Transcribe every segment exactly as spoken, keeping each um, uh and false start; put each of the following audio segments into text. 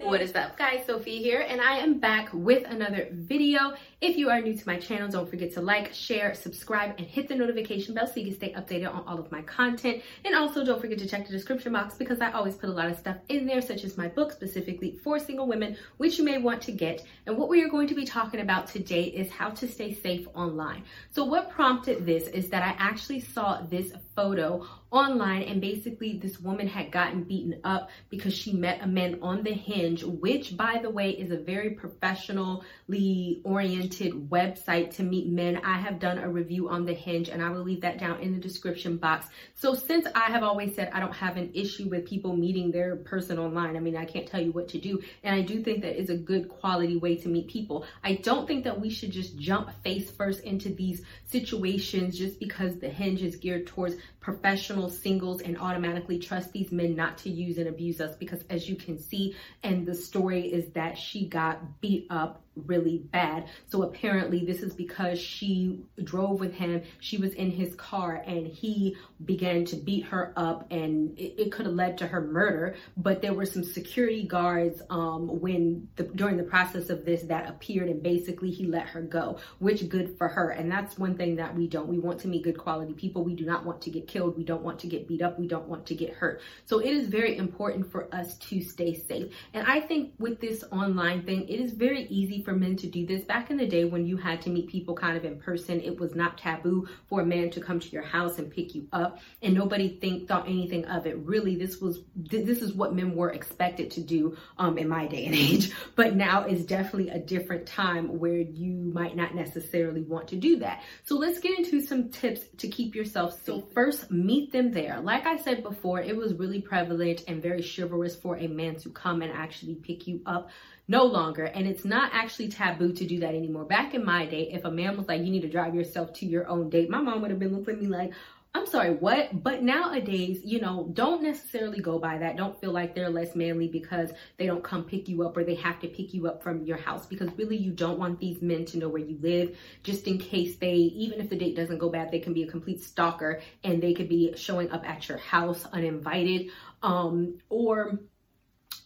What is up, guys? Sophia here, and I am back with another video. If you are new to my channel, don't forget to like, share, subscribe, and hit the notification bell so you can stay updated on all of my content. And also, don't forget to check the description box because I always put a lot of stuff in there, such as my book specifically for single women, which you may want to get. And what we are going to be talking about today is how to stay safe online. So what prompted this is that I actually saw this photo online, and basically this woman had gotten beaten up because she met a man on the Hinge, which, by the way, is a very professionally oriented website to meet men. I have done a review on the Hinge, and I will leave that down in the description box. So since I have always said I don't have an issue with people meeting their person online, I mean, I can't tell you what to do, and I do think that is a good quality way to meet people. I don't think that we should just jump face first into these situations just because the Hinge is geared towards professional singles and automatically trust these men not to use and abuse us, because as you can see, and the story is that she got beat up really bad. So apparently this is because she drove with him, she was in his car, and he began to beat her up, and it, it could have led to her murder. But there were some security guards um when the, during the process of this that appeared, and basically he let her go, which, good for her. And that's one thing that we don't we want to meet good quality people. We do not want to get killed, we don't want to get beat up, we don't want to get hurt. So it is very important for us to stay safe. And I think with this online thing, it is very easy for men to do this. Back in the day when you had to meet people kind of in person, it was not taboo for a man to come to your house and pick you up, and nobody think thought anything of it. Really, this was th- this is what men were expected to do um, in my day and age. But now is definitely a different time where you might not necessarily want to do that. So let's get into some tips to keep yourself safe. First, meet them there. Like I said before, it was really prevalent and very chivalrous for a man to come and actually pick you up. No longer, and it's not actually taboo to do that anymore. Back in my day, if a man was like, you need to drive yourself to your own date, my mom would have been looking at me like, I'm sorry, what? But nowadays, you know, don't necessarily go by that. Don't feel like they're less manly because they don't come pick you up or they have to pick you up from your house, because really you don't want these men to know where you live, just in case they, even if the date doesn't go bad, they can be a complete stalker and they could be showing up at your house uninvited, um, or...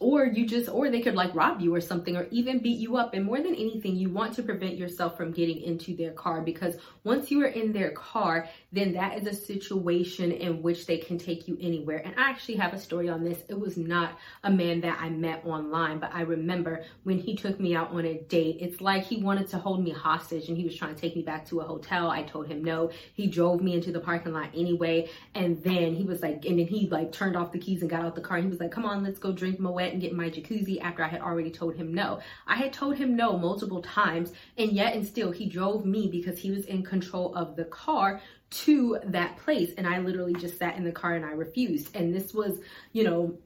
Or you just, or they could like rob you or something, or even beat you up. And more than anything, you want to prevent yourself from getting into their car, because once you are in their car, then that is a situation in which they can take you anywhere. And I actually have a story on this. It was not a man that I met online, but I remember when he took me out on a date, it's like he wanted to hold me hostage and he was trying to take me back to a hotel. I told him no. He drove me into the parking lot anyway. And then he was like, and then he like turned off the keys and got out the car. And he was like, come on, let's go drink Moet and get in my jacuzzi, after I had already told him no. I had told him no multiple times, and yet and still he drove me, because he was in control of the car, to that place. And I literally just sat in the car and I refused. And this was, you know,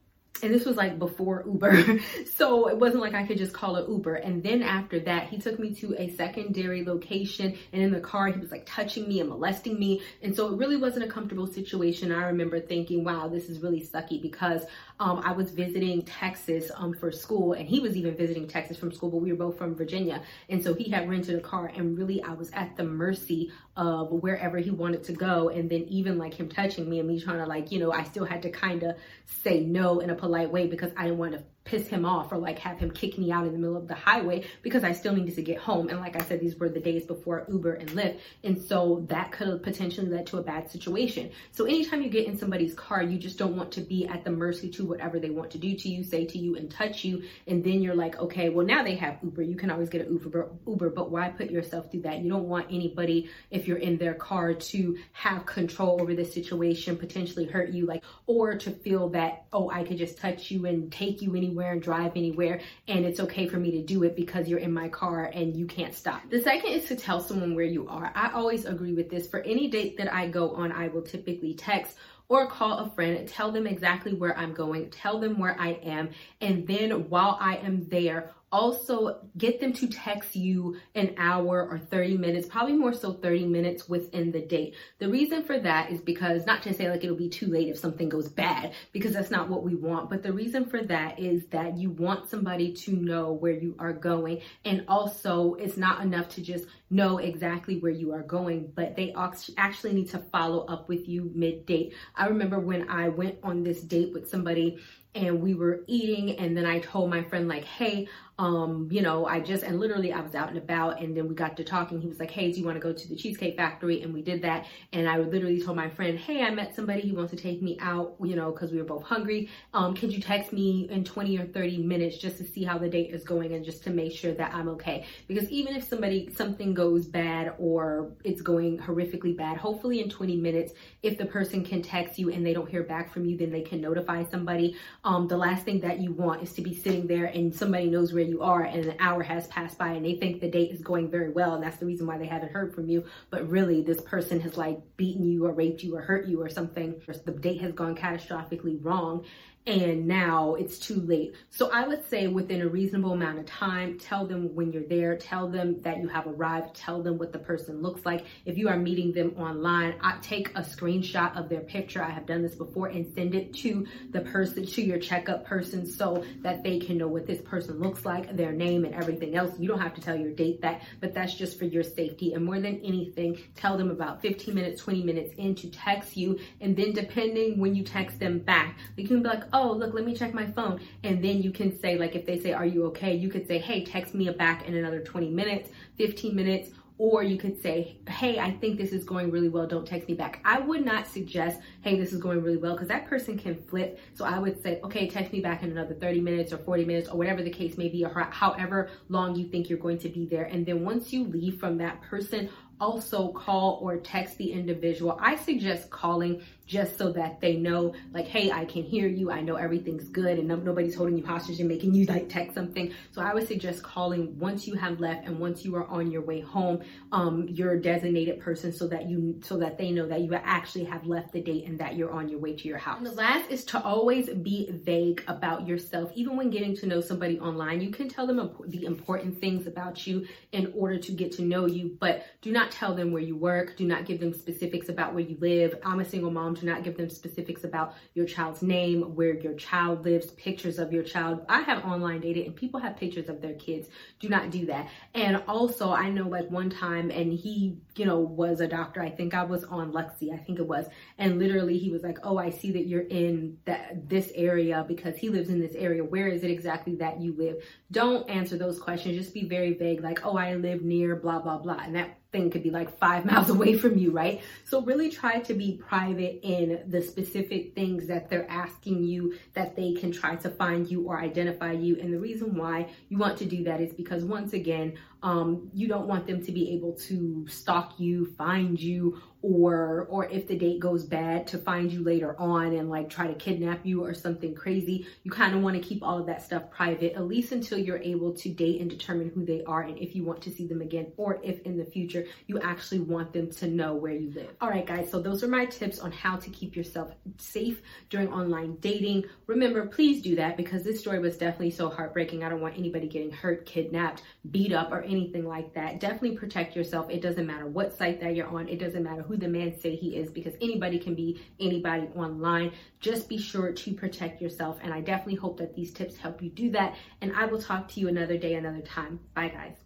and this was like before Uber. So it wasn't like I could just call an Uber. And then after that, he took me to a secondary location, and in the car, he was like touching me and molesting me. And so it really wasn't a comfortable situation. I remember thinking, wow, this is really sucky, because um, I was visiting Texas um, for school, and he was even visiting Texas from school, but we were both from Virginia. And so he had rented a car, and really I was at the mercy of wherever he wanted to go. And then even like him touching me and me trying to like, you know, I still had to kind of say no in a polite way, because I didn't want to piss him off or like have him kick me out in the middle of the highway, because I still needed to get home. And like I said, these were the days before Uber and Lyft, and so that could have potentially led to a bad situation. So anytime you get in somebody's car, you just don't want to be at the mercy to whatever they want to do to you, say to you, and touch you. And then you're like, okay, well now they have Uber, you can always get an Uber, Uber, but why put yourself through that? You don't want anybody, if you're in their car, to have control over the situation, potentially hurt you, like, or to feel that, oh, I could just touch you and take you anywhere and drive anywhere, and it's okay for me to do it because you're in my car and you can't stop. The second is to tell someone where you are. I always agree with this. For any date that I go on, I will typically text or call a friend, tell them exactly where I'm going, tell them where I am, and then while I am there, also get them to text you an hour or thirty minutes, probably more so thirty minutes within the date. The reason for that is because, not to say like it'll be too late if something goes bad, because that's not what we want, but the reason for that is that you want somebody to know where you are going. And also it's not enough to just know exactly where you are going, but they actually need to follow up with you mid-date. I remember when I went on this date with somebody and we were eating, and then I told my friend like, hey, um, you know, I just, and literally I was out and about, and then we got to talking. He was like, hey, do you want to go to the Cheesecake Factory? And we did that. And I literally told my friend, hey, I met somebody who wants to take me out, you know, cause we were both hungry. Um, could you text me in twenty or thirty minutes just to see how the date is going and just to make sure that I'm okay? Because even if somebody, something goes bad or it's going horrifically bad, hopefully in twenty minutes, if the person can text you and they don't hear back from you, then they can notify somebody. Um, the last thing that you want is to be sitting there and somebody knows where you are and an hour has passed by and they think the date is going very well and that's the reason why they haven't heard from you, but really this person has like beaten you or raped you or hurt you or something, or the date has gone catastrophically wrong and now it's too late. So I would say within a reasonable amount of time, tell them when you're there, tell them that you have arrived, tell them what the person looks like. If you are meeting them online, I take a screenshot of their picture. I have done this before, and send it to the person, to your checkup person, so that they can know what this person looks like, their name and everything else. You don't have to tell your date that, but that's just for your safety. And more than anything, tell them about fifteen minutes, twenty minutes in to text you. And then depending when you text them back, you can be like, oh, look, let me check my phone. And then you can say, like, if they say, are you okay? You could say, hey, text me back in another twenty minutes, fifteen minutes. Or you could say, hey, I think this is going really well. Don't text me back. I would not suggest, hey, this is going really well, because that person can flip. So I would say, okay, text me back in another thirty minutes or forty minutes or whatever the case may be, or however long you think you're going to be there. And then once you leave from that person, also call or text the individual. I suggest calling just so that they know, like, hey, I can hear you. I know everything's good and no- nobody's holding you hostage and making you like text something. So I would suggest calling once you have left and once you are on your way home, um, your designated person, so that you, so that they know that you actually have left the date and that you're on your way to your house. And the last is to always be vague about yourself. Even when getting to know somebody online, you can tell them the important things about you in order to get to know you, but do not tell them where you work. Do not give them specifics about where you live. I'm a single mom. Do not give them specifics about your child's name, where your child lives, pictures of your child. I have online dated and people have pictures of their kids. Do not do that. And also, I know like one time, and he, you know, was a doctor. I think I was on Lexi. I think it was. And literally he was like, oh, I see that you're in that this area because he lives in this area. Where is it exactly that you live? Don't answer those questions. Just be very vague. Like, oh, I live near blah, blah, blah. And that thing could be like five miles away from you, right? So really try to be private in the specific things that they're asking you, that they can try to find you or identify you. And the reason why you want to do that is because, once again, um, you don't want them to be able to stalk you, find you, or or if the date goes bad, to find you later on and like try to kidnap you or something crazy. You kind of want to keep all of that stuff private, at least until you're able to date and determine who they are and if you want to see them again, or if in the future you actually want them to know where you live. All right, guys, so those are my tips on how to keep yourself safe during online dating. Remember, please do that, because this story was definitely so heartbreaking. I don't want anybody getting hurt, kidnapped, beat up, or anything like that. Definitely protect yourself. It doesn't matter what site that you're on. It doesn't matter who Who the man say he is, because anybody can be anybody online. Just be sure to protect yourself, and I definitely hope that these tips help you do that, and I will talk to you another day, another time. Bye, guys.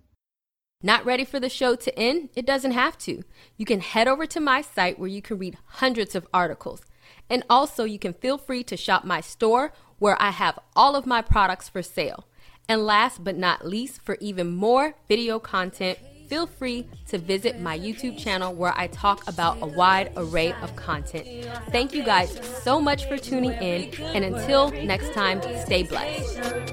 Not ready for the show to end? It doesn't have to. You can head over to my site where you can read hundreds of articles, and also you can feel free to shop my store where I have all of my products for sale. And last but not least, for even more video content, feel free to visit my YouTube channel where I talk about a wide array of content. Thank you guys so much for tuning in, and until next time, stay blessed.